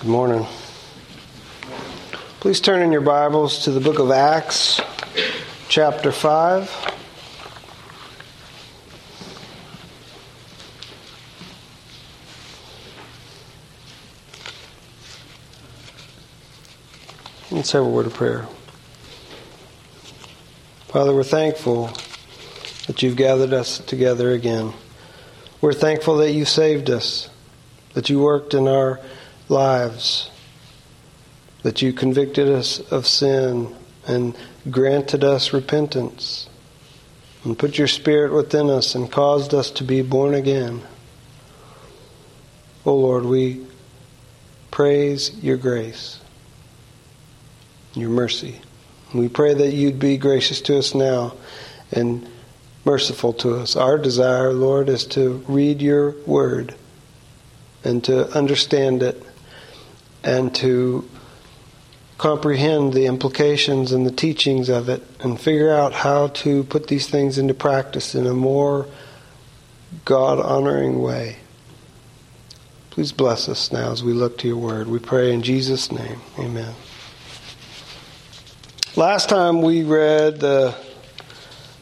Good morning. Please turn in your Bibles to the book of Acts, chapter 5. Let's have a word of prayer. Father, we're thankful that you've gathered us together again. We're thankful that you saved us, that you worked in our lives, that you convicted us of sin and granted us repentance and put your Spirit within us and caused us to be born again. Oh Lord, we praise your grace, your mercy. We pray that you'd be gracious to us now and merciful to us. Our desire, Lord, is to read your word and to understand it and to comprehend the implications and the teachings of it and figure out how to put these things into practice in a more God-honoring way. Please bless us now as we look to your word. We pray in Jesus' name. Amen. Last time we read the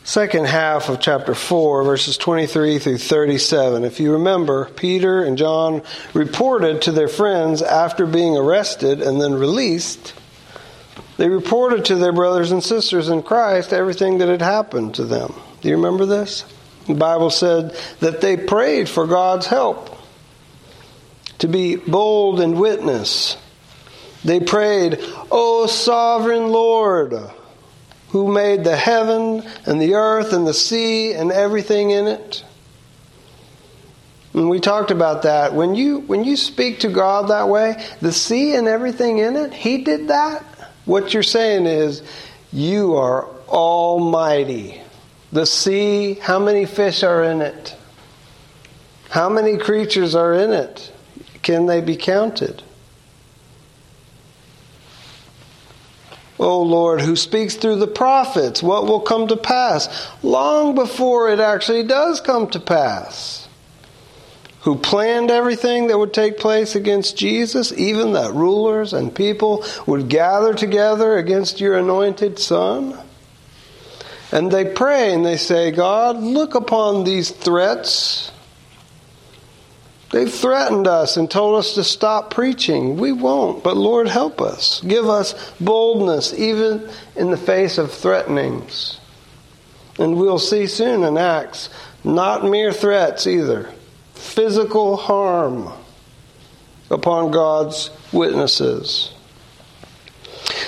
second half of chapter 4, verses 23 through 37. If you remember, Peter and John reported to their friends after being arrested and then released. They reported to their brothers and sisters in Christ everything that had happened to them. Do you remember this? The Bible said that they prayed for God's help to be bold and witness. They prayed, "O sovereign Lord, who made the heaven and the earth and the sea and everything in it." And we talked about that. When you speak to God that way, the sea and everything in it, He did that. What you're saying is, you are almighty. The sea, how many fish are in it? How many creatures are in it? Can they be counted? O Lord, who speaks through the prophets, what will come to pass long before it actually does come to pass? Who planned everything that would take place against Jesus, even that rulers and people would gather together against your anointed Son? And they pray and they say, God, look upon these threats. They've threatened us and told us to stop preaching. We won't, but Lord, help us. Give us boldness, even in the face of threatenings. And we'll see soon in Acts, not mere threats either. Physical harm upon God's witnesses.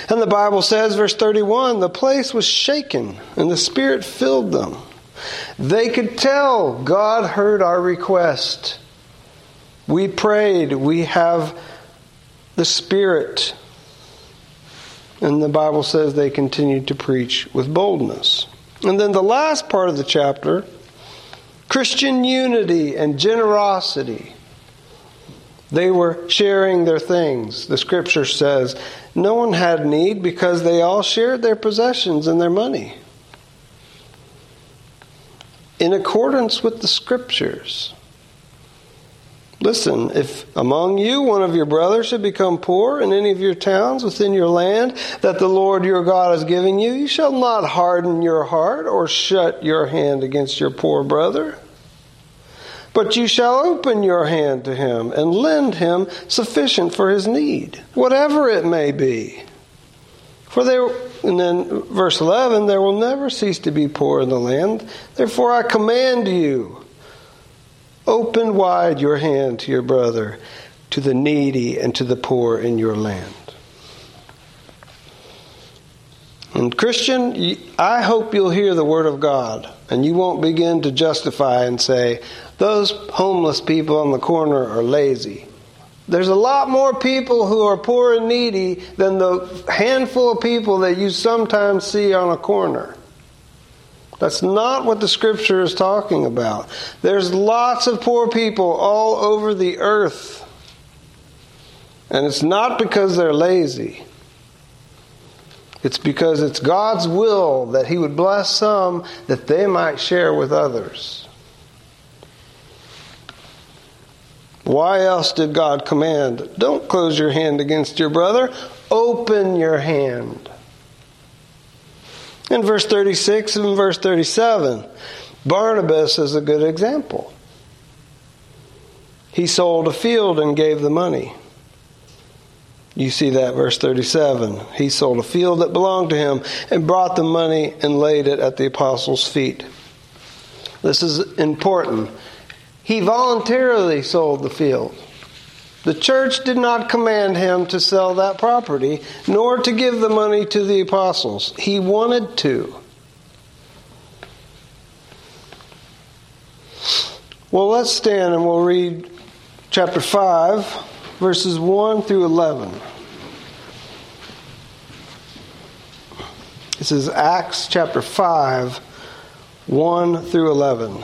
And the Bible says, verse 31, the place was shaken and the Spirit filled them. They could tell God heard our request. We prayed, we have the Spirit. And the Bible says they continued to preach with boldness. And then the last part of the chapter, Christian unity and generosity. They were sharing their things. The Scripture says, no one had need because they all shared their possessions and their money. In accordance with the Scriptures. Listen, if among you one of your brothers should become poor in any of your towns within your land that the Lord your God is giving you, you shall not harden your heart or shut your hand against your poor brother. But you shall open your hand to him and lend him sufficient for his need, whatever it may be. And then verse 11, there will never cease to be poor in the land. Therefore I command you, open wide your hand to your brother, to the needy, and to the poor in your land. And Christian, I hope you'll hear the word of God, and you won't begin to justify and say, those homeless people on the corner are lazy. There's a lot more people who are poor and needy than the handful of people that you sometimes see on a corner. That's not what the Scripture is talking about. There's lots of poor people all over the earth. And it's not because they're lazy. It's because it's God's will that He would bless some that they might share with others. Why else did God command, don't close your hand against your brother, open your hand? In verse 36 and verse 37, Barnabas is a good example. He sold a field and gave the money. You see that, verse 37. He sold a field that belonged to him and brought the money and laid it at the apostles' feet. This is important. He voluntarily sold the field. The church did not command him to sell that property, nor to give the money to the apostles. He wanted to. Well, let's stand and we'll read chapter 5, verses 1 through 11. This is Acts chapter 5, 1 through 11.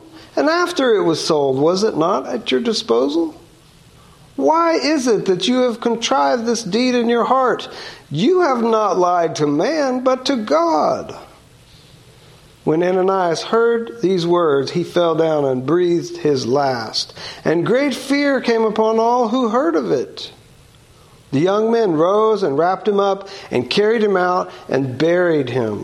And after it was sold, was it not at your disposal? Why is it that you have contrived this deed in your heart? You have not lied to man, but to God. When Ananias heard these words, he fell down and breathed his last. And great fear came upon all who heard of it. The young men rose and wrapped him up and carried him out and buried him.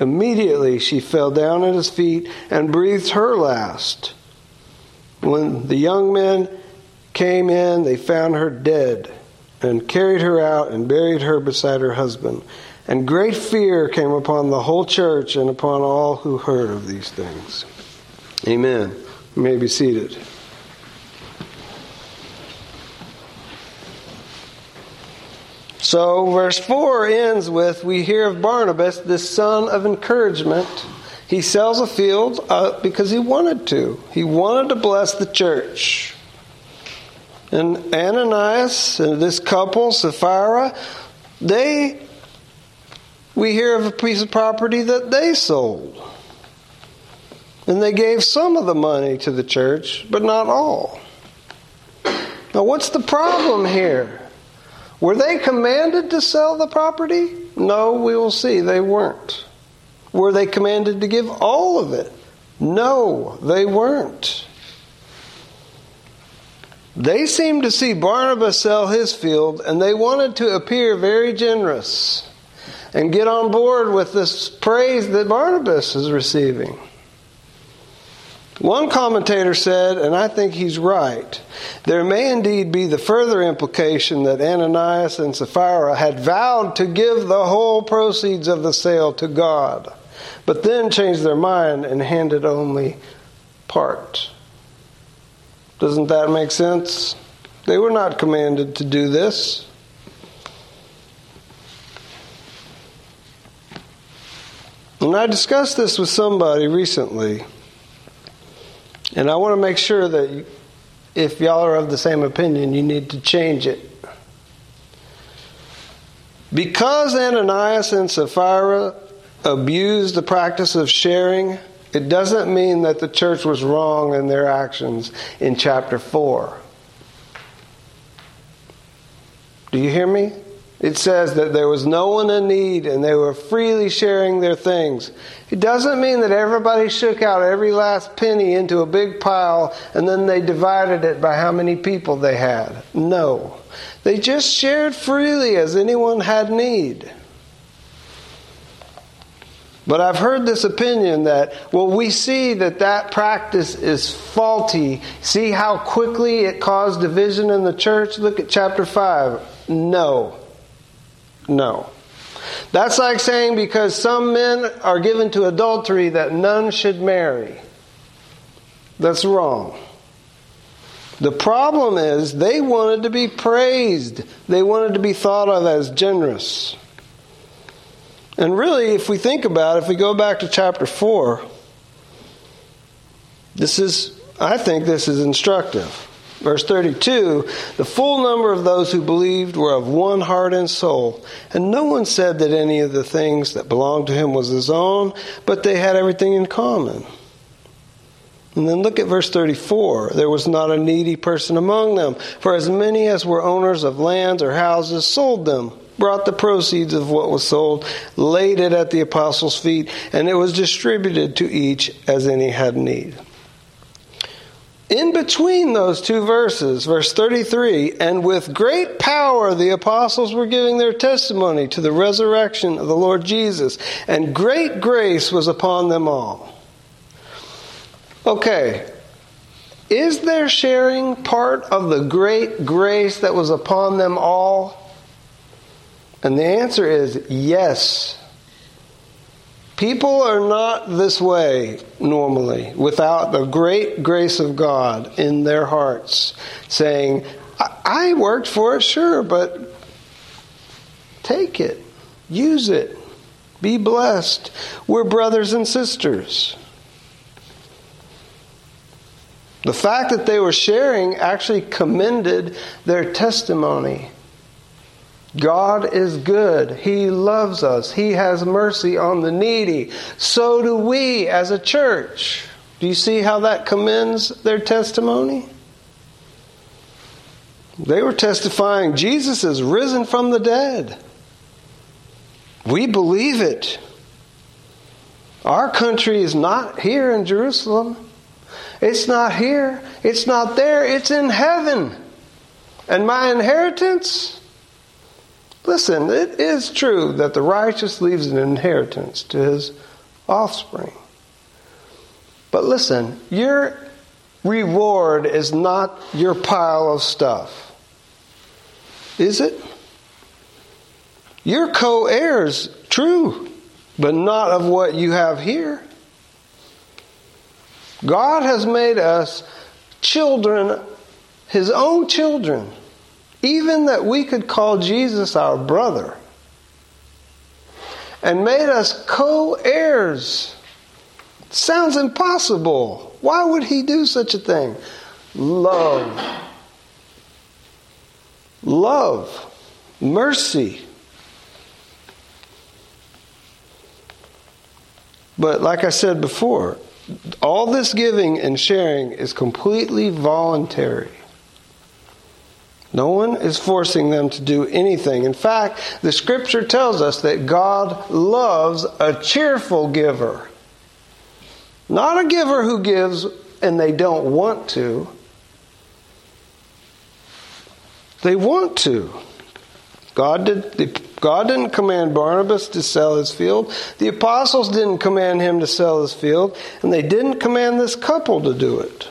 Immediately she fell down at his feet and breathed her last. When the young men came in, they found her dead and carried her out and buried her beside her husband. And great fear came upon the whole church and upon all who heard of these things. Amen. You may be seated. So verse 4 ends with, we hear of Barnabas, this son of encouragement. He sells a field because he wanted to. He wanted to bless the church. And Ananias and this couple, Sapphira, we hear of a piece of property that they sold. And they gave some of the money to the church, but not all. Now what's the problem here? Were they commanded to sell the property? No, we will see, they weren't. Were they commanded to give all of it? No, they weren't. They seemed to see Barnabas sell his field, and they wanted to appear very generous and get on board with this praise that Barnabas is receiving. One commentator said, and I think he's right, there may indeed be the further implication that Ananias and Sapphira had vowed to give the whole proceeds of the sale to God, but then changed their mind and handed only part. Doesn't that make sense? They were not commanded to do this. And I discussed this with somebody recently. And I want to make sure that if y'all are of the same opinion, you need to change it. Because Ananias and Sapphira abused the practice of sharing, it doesn't mean that the church was wrong in their actions in chapter 4. Do you hear me? It says that there was no one in need and they were freely sharing their things. It doesn't mean that everybody shook out every last penny into a big pile and then they divided it by how many people they had. No. They just shared freely as anyone had need. But I've heard this opinion that, well, we see that practice is faulty. See how quickly it caused division in the church? Look at chapter 5. No. That's like saying because some men are given to adultery that none should marry. That's wrong. The problem is they wanted to be praised. They wanted to be thought of as generous. And really, if we think about it, if we go back to chapter 4, I think this is instructive. Verse 32, the full number of those who believed were of one heart and soul, and no one said that any of the things that belonged to him was his own, but they had everything in common. And then look at verse 34. There was not a needy person among them, for as many as were owners of lands or houses sold them, brought the proceeds of what was sold, laid it at the apostles' feet, and it was distributed to each as any had need. In between those two verses, verse 33, and with great power the apostles were giving their testimony to the resurrection of the Lord Jesus, and great grace was upon them all. Okay, is their sharing part of the great grace that was upon them all? And the answer is yes. People are not this way normally without the great grace of God in their hearts, saying, I worked for it, sure, but take it, use it, be blessed. We're brothers and sisters. The fact that they were sharing actually commended their testimony. God is good. He loves us. He has mercy on the needy. So do we as a church. Do you see how that commends their testimony? They were testifying, Jesus is risen from the dead. We believe it. Our country is not here in Jerusalem. It's not here. It's not there. It's in heaven. And my inheritance? Listen, it is true that the righteous leaves an inheritance to his offspring. But listen, your reward is not your pile of stuff. Is it? You're co-heirs, true, but not of what you have here. God has made us children, his own children. Even that we could call Jesus our brother, and made us co-heirs. Sounds impossible. Why would he do such a thing? Love, mercy. But like I said before, all this giving and sharing is completely voluntary. No one is forcing them to do anything. In fact, the scripture tells us that God loves a cheerful giver. Not a giver who gives and they don't want to. They want to. God didn't command Barnabas to sell his field. The apostles didn't command him to sell his field. And they didn't command this couple to do it.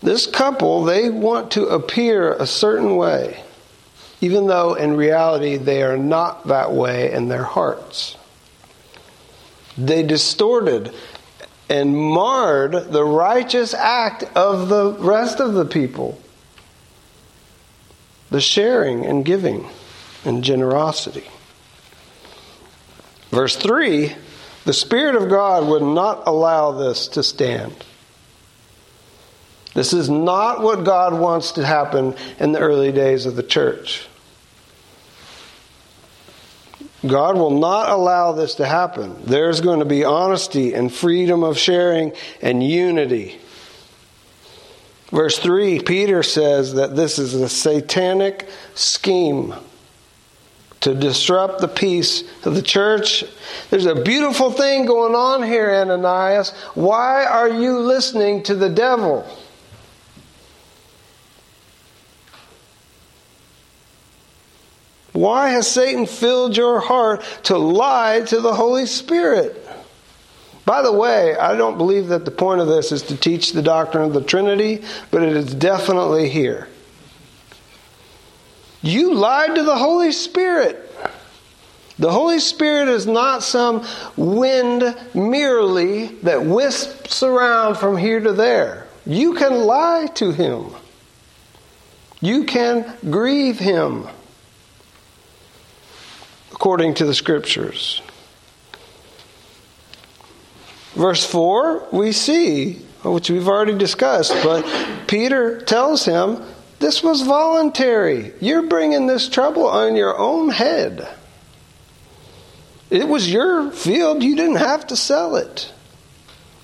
This couple, they want to appear a certain way, even though in reality they are not that way in their hearts. They distorted and marred the righteous act of the rest of the people, the sharing and giving and generosity. Verse 3, the Spirit of God would not allow this to stand. This is not what God wants to happen in the early days of the church. God will not allow this to happen. There's going to be honesty and freedom of sharing and unity. Verse 3, Peter says that this is a satanic scheme to disrupt the peace of the church. There's a beautiful thing going on here, Ananias. Why are you listening to the devil? Why has Satan filled your heart to lie to the Holy Spirit? By the way, I don't believe that the point of this is to teach the doctrine of the Trinity, but it is definitely here. You lied to the Holy Spirit. The Holy Spirit is not some wind merely that wisps around from here to there. You can lie to Him. You can grieve Him, according to the Scriptures. Verse 4, we see, which we've already discussed, but Peter tells him, this was voluntary. You're bringing this trouble on your own head. It was your field. You didn't have to sell it.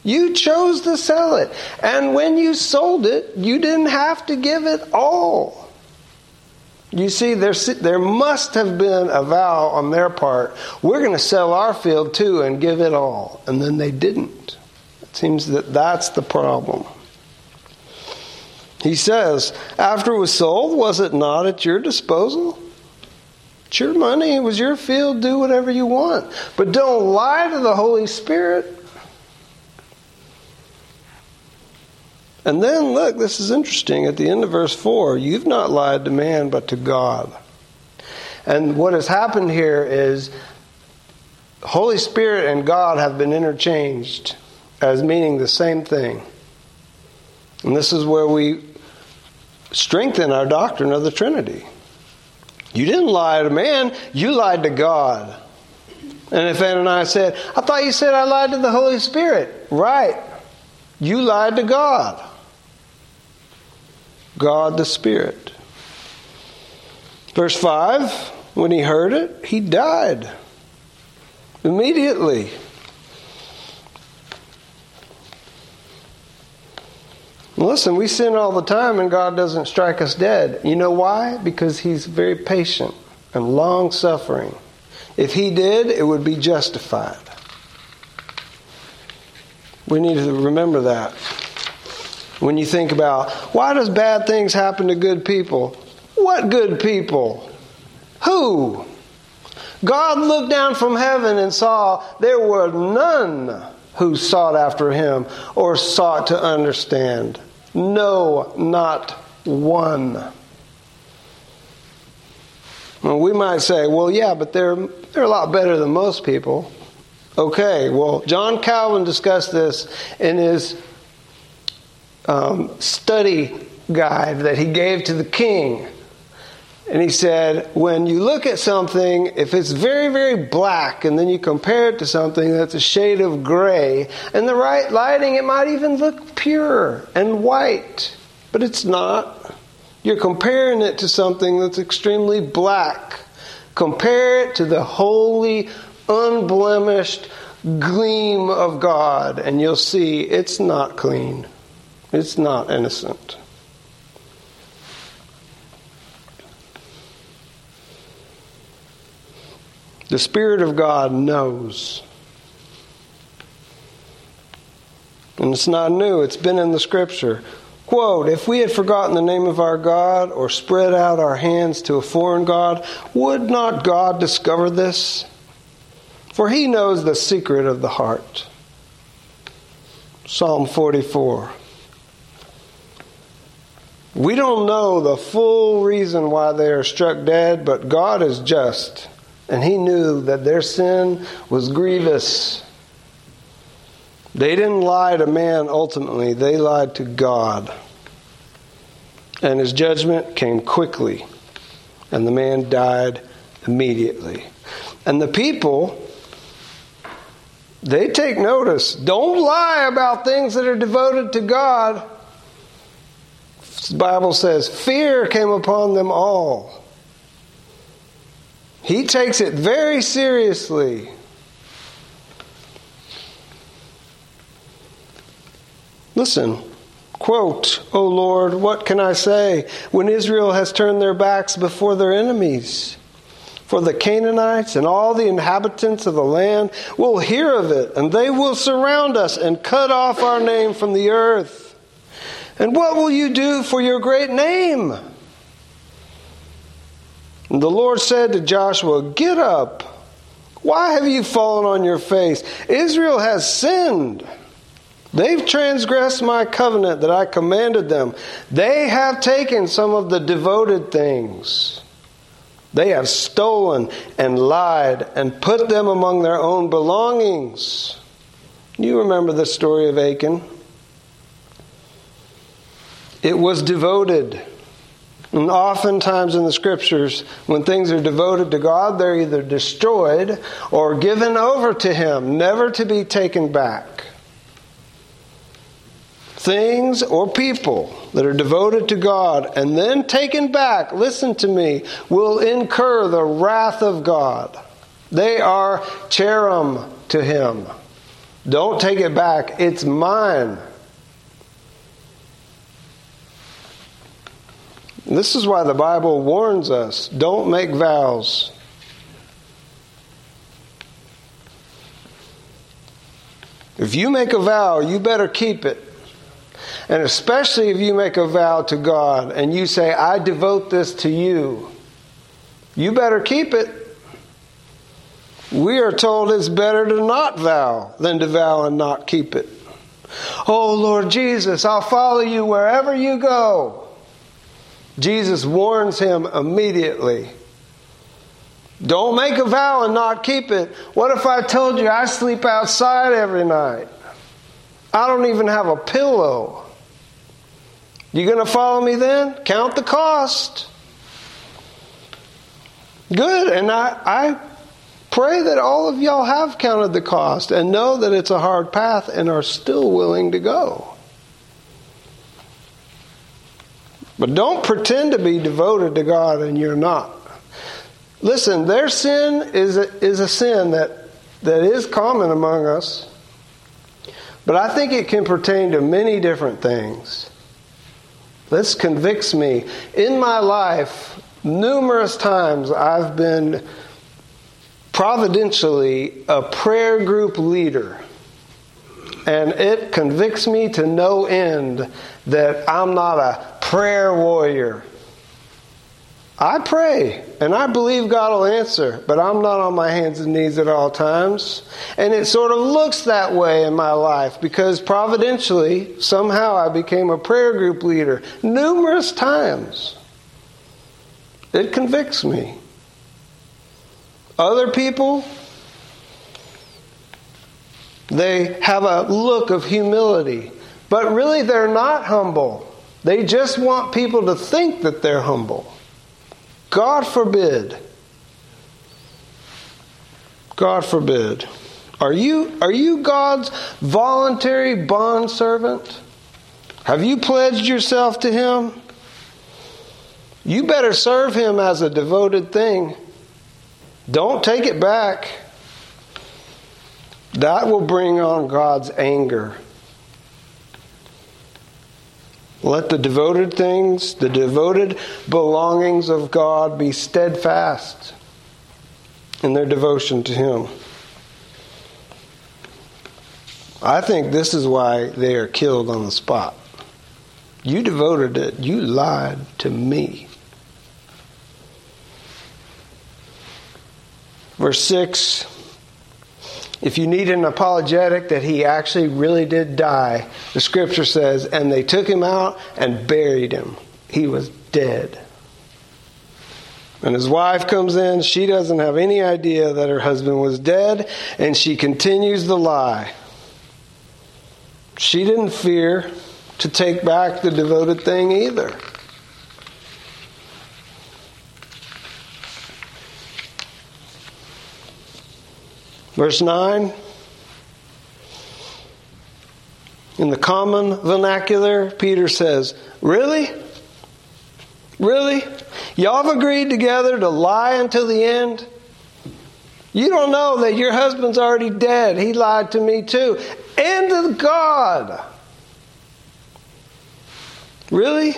You chose to sell it. And when you sold it, you didn't have to give it all. You see, there must have been a vow on their part. We're going to sell our field too and give it all. And then they didn't. It seems that that's the problem. He says, after it was sold, was it not at your disposal? It's your money. It was your field. Do whatever you want. But don't lie to the Holy Spirit. And then, look, this is interesting. At the end of verse 4, you've not lied to man but to God. And what has happened here is Holy Spirit and God have been interchanged as meaning the same thing. And this is where we strengthen our doctrine of the Trinity. You didn't lie to man, you lied to God. And if Ananias said, I thought you said I lied to the Holy Spirit. Right. You lied to God. God the Spirit. Verse 5, when he heard it, he died. Immediately. Listen, we sin all the time and God doesn't strike us dead. You know why? Because He's very patient and long-suffering. If He did, it would be justified. We need to remember that. When you think about, why does bad things happen to good people? What good people? Who? God looked down from heaven and saw there were none who sought after Him or sought to understand. No, not one. Well, we might say, well, yeah, but they're a lot better than most people. Okay, well, John Calvin discussed this in his study guide that he gave to the king. And he said, when you look at something, if it's very, very black, and then you compare it to something that's a shade of gray, in the right lighting, it might even look pure and white. But it's not. You're comparing it to something that's extremely black. Compare it to the holy, unblemished gleam of God, and you'll see it's not clean. It's not innocent. The Spirit of God knows. And it's not new. It's been in the Scripture. Quote, if we had forgotten the name of our God or spread out our hands to a foreign God, would not God discover this? For He knows the secret of the heart. Psalm 44. We don't know the full reason why they are struck dead, but God is just. And He knew that their sin was grievous. They didn't lie to man ultimately. They lied to God. And His judgment came quickly. And the man died immediately. And the people, they take notice. Don't lie about things that are devoted to God. The Bible says, fear came upon them all. He takes it very seriously. Listen, quote, O Lord, what can I say when Israel has turned their backs before their enemies? For the Canaanites and all the inhabitants of the land will hear of it, and they will surround us and cut off our name from the earth. And what will you do for your great name? And the Lord said to Joshua, "Get up. Why have you fallen on your face? Israel has sinned. They've transgressed my covenant that I commanded them. They have taken some of the devoted things. They have stolen and lied and put them among their own belongings." You remember the story of Achan. It was devoted. And oftentimes in the scriptures, when things are devoted to God, they're either destroyed or given over to Him, never to be taken back. Things or people that are devoted to God and then taken back, listen to me, will incur the wrath of God. They are cherem to Him. Don't take it back. It's mine. This is why the Bible warns us, don't make vows. If you make a vow, you better keep it. And especially if you make a vow to God and you say, "I devote this to you," you better keep it. We are told it's better to not vow than to vow and not keep it. "Oh, Lord Jesus, I'll follow you wherever you go." Jesus warns him immediately. Don't make a vow and not keep it. What if I told you I sleep outside every night? I don't even have a pillow. You going to follow me then? Count the cost. Good. And I pray that all of y'all have counted the cost and know that it's a hard path and are still willing to go. But don't pretend to be devoted to God and you're not. Listen, their sin is a sin that is common among us. But I think it can pertain to many different things. This convicts me. In my life, numerous times I've been providentially a prayer group leader. And it convicts me to no end that I'm not a prayer warrior. I pray and I believe God will answer, but I'm not on my hands and knees at all times. And it sort of looks that way in my life because providentially, somehow I became a prayer group leader numerous times. It convicts me. Other people, they have a look of humility, but really they're not humble. They just want people to think that they're humble. God forbid. God forbid. Are you God's voluntary bondservant? Have you pledged yourself to Him? You better serve Him as a devoted thing. Don't take it back. That will bring on God's anger. Let the devoted things, the devoted belongings of God be steadfast in their devotion to Him. I think this is why they are killed on the spot. You devoted it. You lied to me. Verse 6. If you need an apologetic that he actually really did die, the scripture says, and they took him out and buried him. He was dead. And his wife comes in. She doesn't have any idea that her husband was dead, and she continues the lie. She didn't fear to take back the devoted thing either. Verse 9, in the common vernacular, Peter says, "Really? Really? Y'all have agreed together to lie until the end? You don't know that your husband's already dead. He lied to me too. And to God. Really?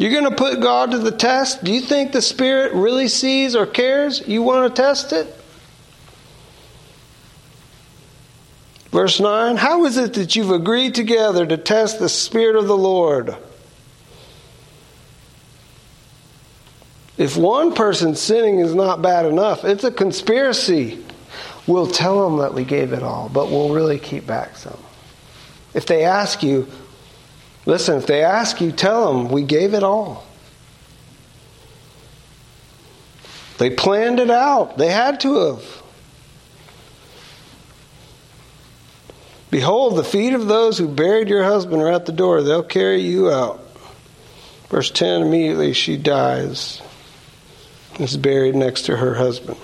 You're going to put God to the test? Do you think the Spirit really sees or cares? You want to test it?" Verse 9, "How is it that you've agreed together to test the Spirit of the Lord?" If one person sinning is not bad enough, it's a conspiracy. We'll tell them that we gave it all, but we'll really keep back some. If they ask you, listen, if they ask you, tell them we gave it all. They planned it out. They had to have. Behold, the feet of those who buried your husband are at the door. They'll carry you out. Verse 10, immediately she dies and is buried next to her husband.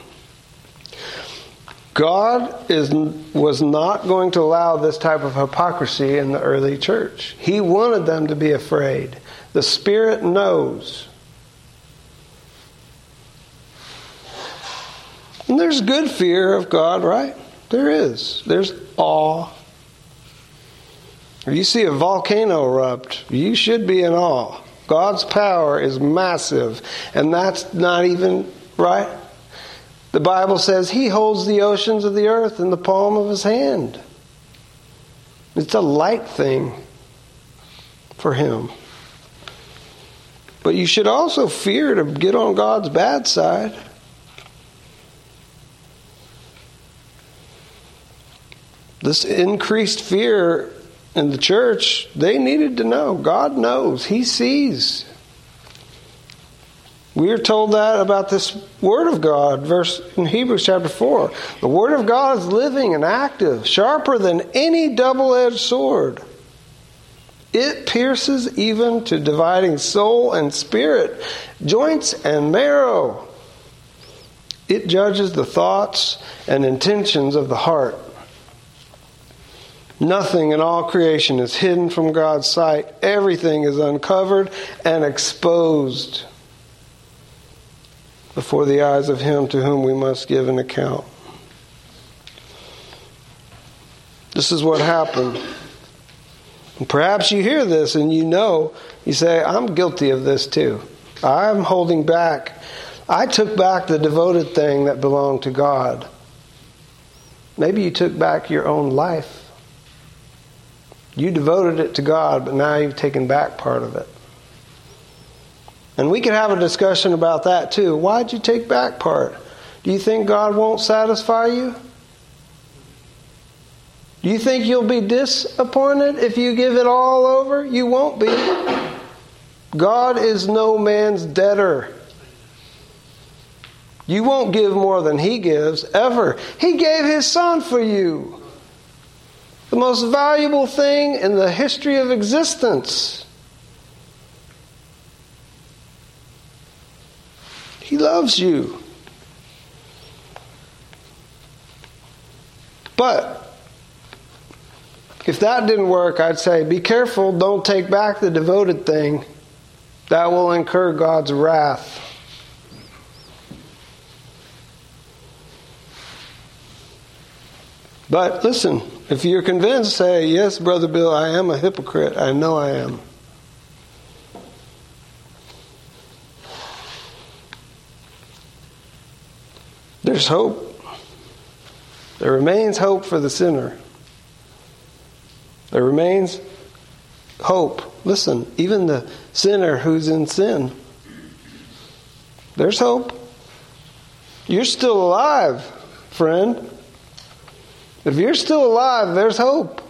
God was not going to allow this type of hypocrisy in the early church. He wanted them to be afraid. The Spirit knows. And there's good fear of God, right? There is. There's awe. If you see a volcano erupt, you should be in awe. God's power is massive, and that's not even right. The Bible says He holds the oceans of the earth in the palm of His hand. It's a light thing for Him. But you should also fear to get on God's bad side. This increased fear in the church, they needed to know. God knows. He sees. We are told that about this Word of God, verse in Hebrews chapter 4. The Word of God is living and active, sharper than any double-edged sword. It pierces even to dividing soul and spirit, joints and marrow. It judges the thoughts and intentions of the heart. Nothing in all creation is hidden from God's sight. Everything is uncovered and exposed before the eyes of Him to whom we must give an account. This is what happened. And perhaps you hear this and you know, you say, I'm guilty of this too. I'm holding back. I took back the devoted thing that belonged to God. Maybe you took back your own life. You devoted it to God, but now you've taken back part of it. And we could have a discussion about that too. Why'd you take back part? Do you think God won't satisfy you? Do you think you'll be disappointed if you give it all over? You won't be. God is no man's debtor. You won't give more than He gives, ever. He gave His Son for you. The most valuable thing in the history of existence. He loves you. But if that didn't work, I'd say be careful. Don't take back the devoted thing. That will incur God's wrath. But listen, if you're convinced, say, yes, Brother Bill, I am a hypocrite. I know I am. There's hope. There remains hope for the sinner. There remains hope. Listen, even the sinner who's in sin, there's hope. You're still alive, friend. If you're still alive, there's hope.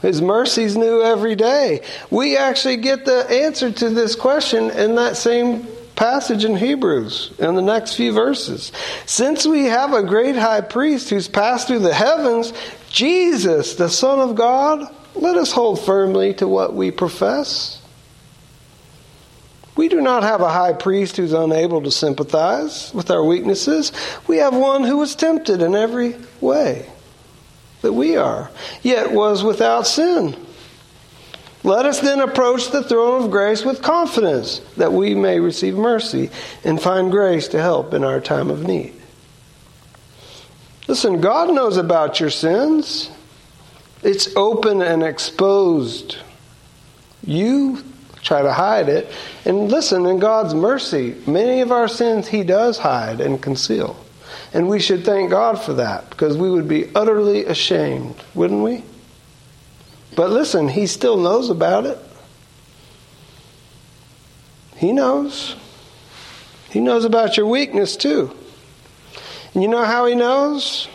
His mercy's new every day. We actually get the answer to this question in that same passage in Hebrews, in the next few verses. Since we have a great high priest who's passed through the heavens, Jesus, the Son of God, let us hold firmly to what we profess. We do not have a high priest who's unable to sympathize with our weaknesses. We have one who was tempted in every way that we are, yet was without sin. Let us then approach the throne of grace with confidence that we may receive mercy and find grace to help in our time of need. Listen, God knows about your sins. It's open and exposed. You try to hide it. And listen, in God's mercy, many of our sins He does hide and conceal. And we should thank God for that, because we would be utterly ashamed, wouldn't we? But listen, He still knows about it. He knows. He knows about your weakness too. And you know how He knows?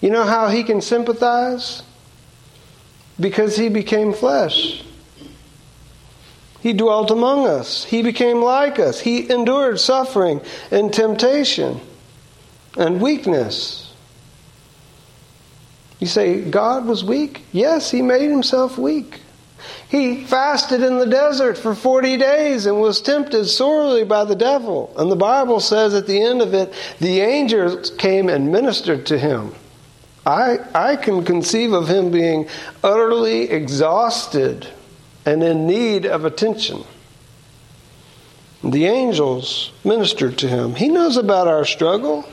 You know how He can sympathize? Because He became flesh. He dwelt among us. He became like us. He endured suffering and temptation and weakness. You say, God was weak? Yes, He made Himself weak. He fasted in the desert for 40 days and was tempted sorely by the devil. And the Bible says at the end of it, the angels came and ministered to Him. I can conceive of Him being utterly exhausted and in need of attention. The angels ministered to Him. He knows about our struggle.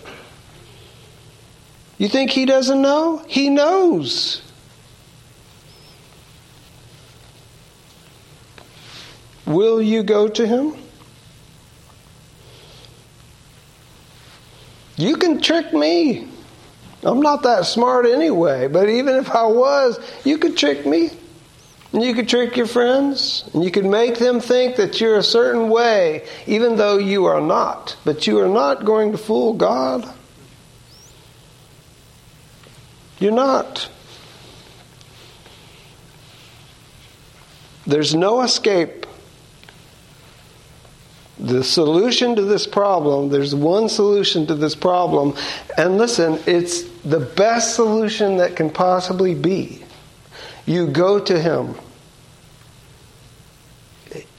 You think He doesn't know? He knows. Will you go to Him? You can trick me. I'm not that smart anyway, but even if I was, you could trick me. And you could trick your friends. And you could make them think that you're a certain way, even though you are not. But you are not going to fool God. You're not. There's no escape. The solution to this problem, there's one solution to this problem. And listen, it's the best solution that can possibly be. You go to Him.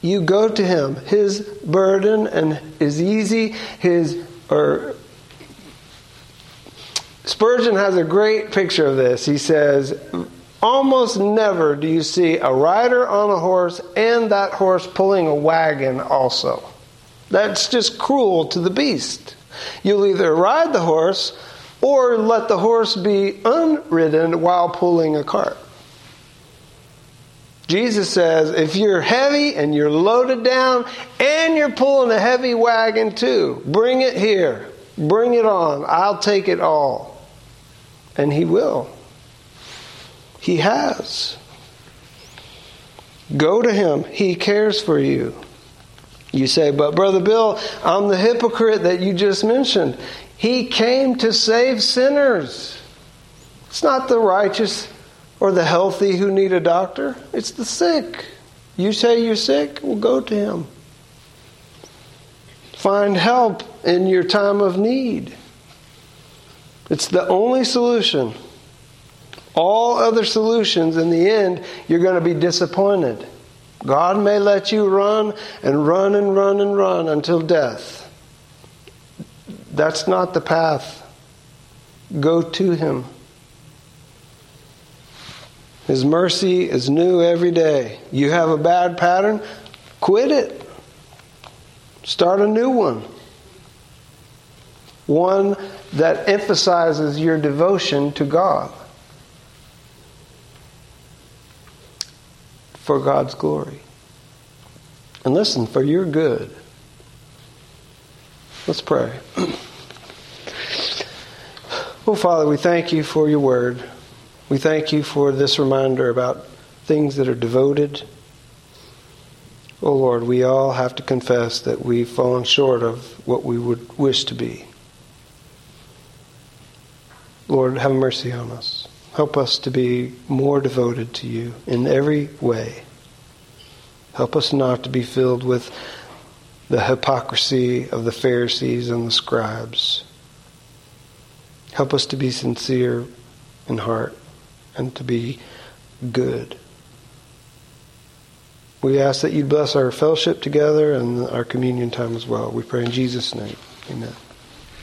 You go to Him. His burden and is easy. Spurgeon has a great picture of this. He says, almost never do you see a rider on a horse and that horse pulling a wagon also. That's just cruel to the beast. You'll either ride the horse or let the horse be unridden while pulling a cart. Jesus says, if you're heavy and you're loaded down and you're pulling a heavy wagon too, bring it here. Bring it on. I'll take it all. And He will. He has. Go to Him. He cares for you. You say, but Brother Bill, I'm the hypocrite that you just mentioned. He came to save sinners. It's not the righteous or the healthy who need a doctor. It's the sick. You say you're sick? Well, go to Him. Find help in your time of need. It's the only solution. All other solutions, in the end, you're going to be disappointed. God may let you run and run and run and run until death. That's not the path. Go to Him. His mercy is new every day. You have a bad pattern, quit it. Start a new one. One that emphasizes your devotion to God. For God's glory. And listen, for your good. Let's pray. Oh, Father, we thank You for Your word. We thank You for this reminder about things that are devoted. Oh Lord, we all have to confess that we've fallen short of what we would wish to be. Lord, have mercy on us. Help us to be more devoted to You in every way. Help us not to be filled with the hypocrisy of the Pharisees and the scribes. Help us to be sincere in heart and to be good. We ask that You bless our fellowship together and our communion time as well. We pray in Jesus' name. Amen.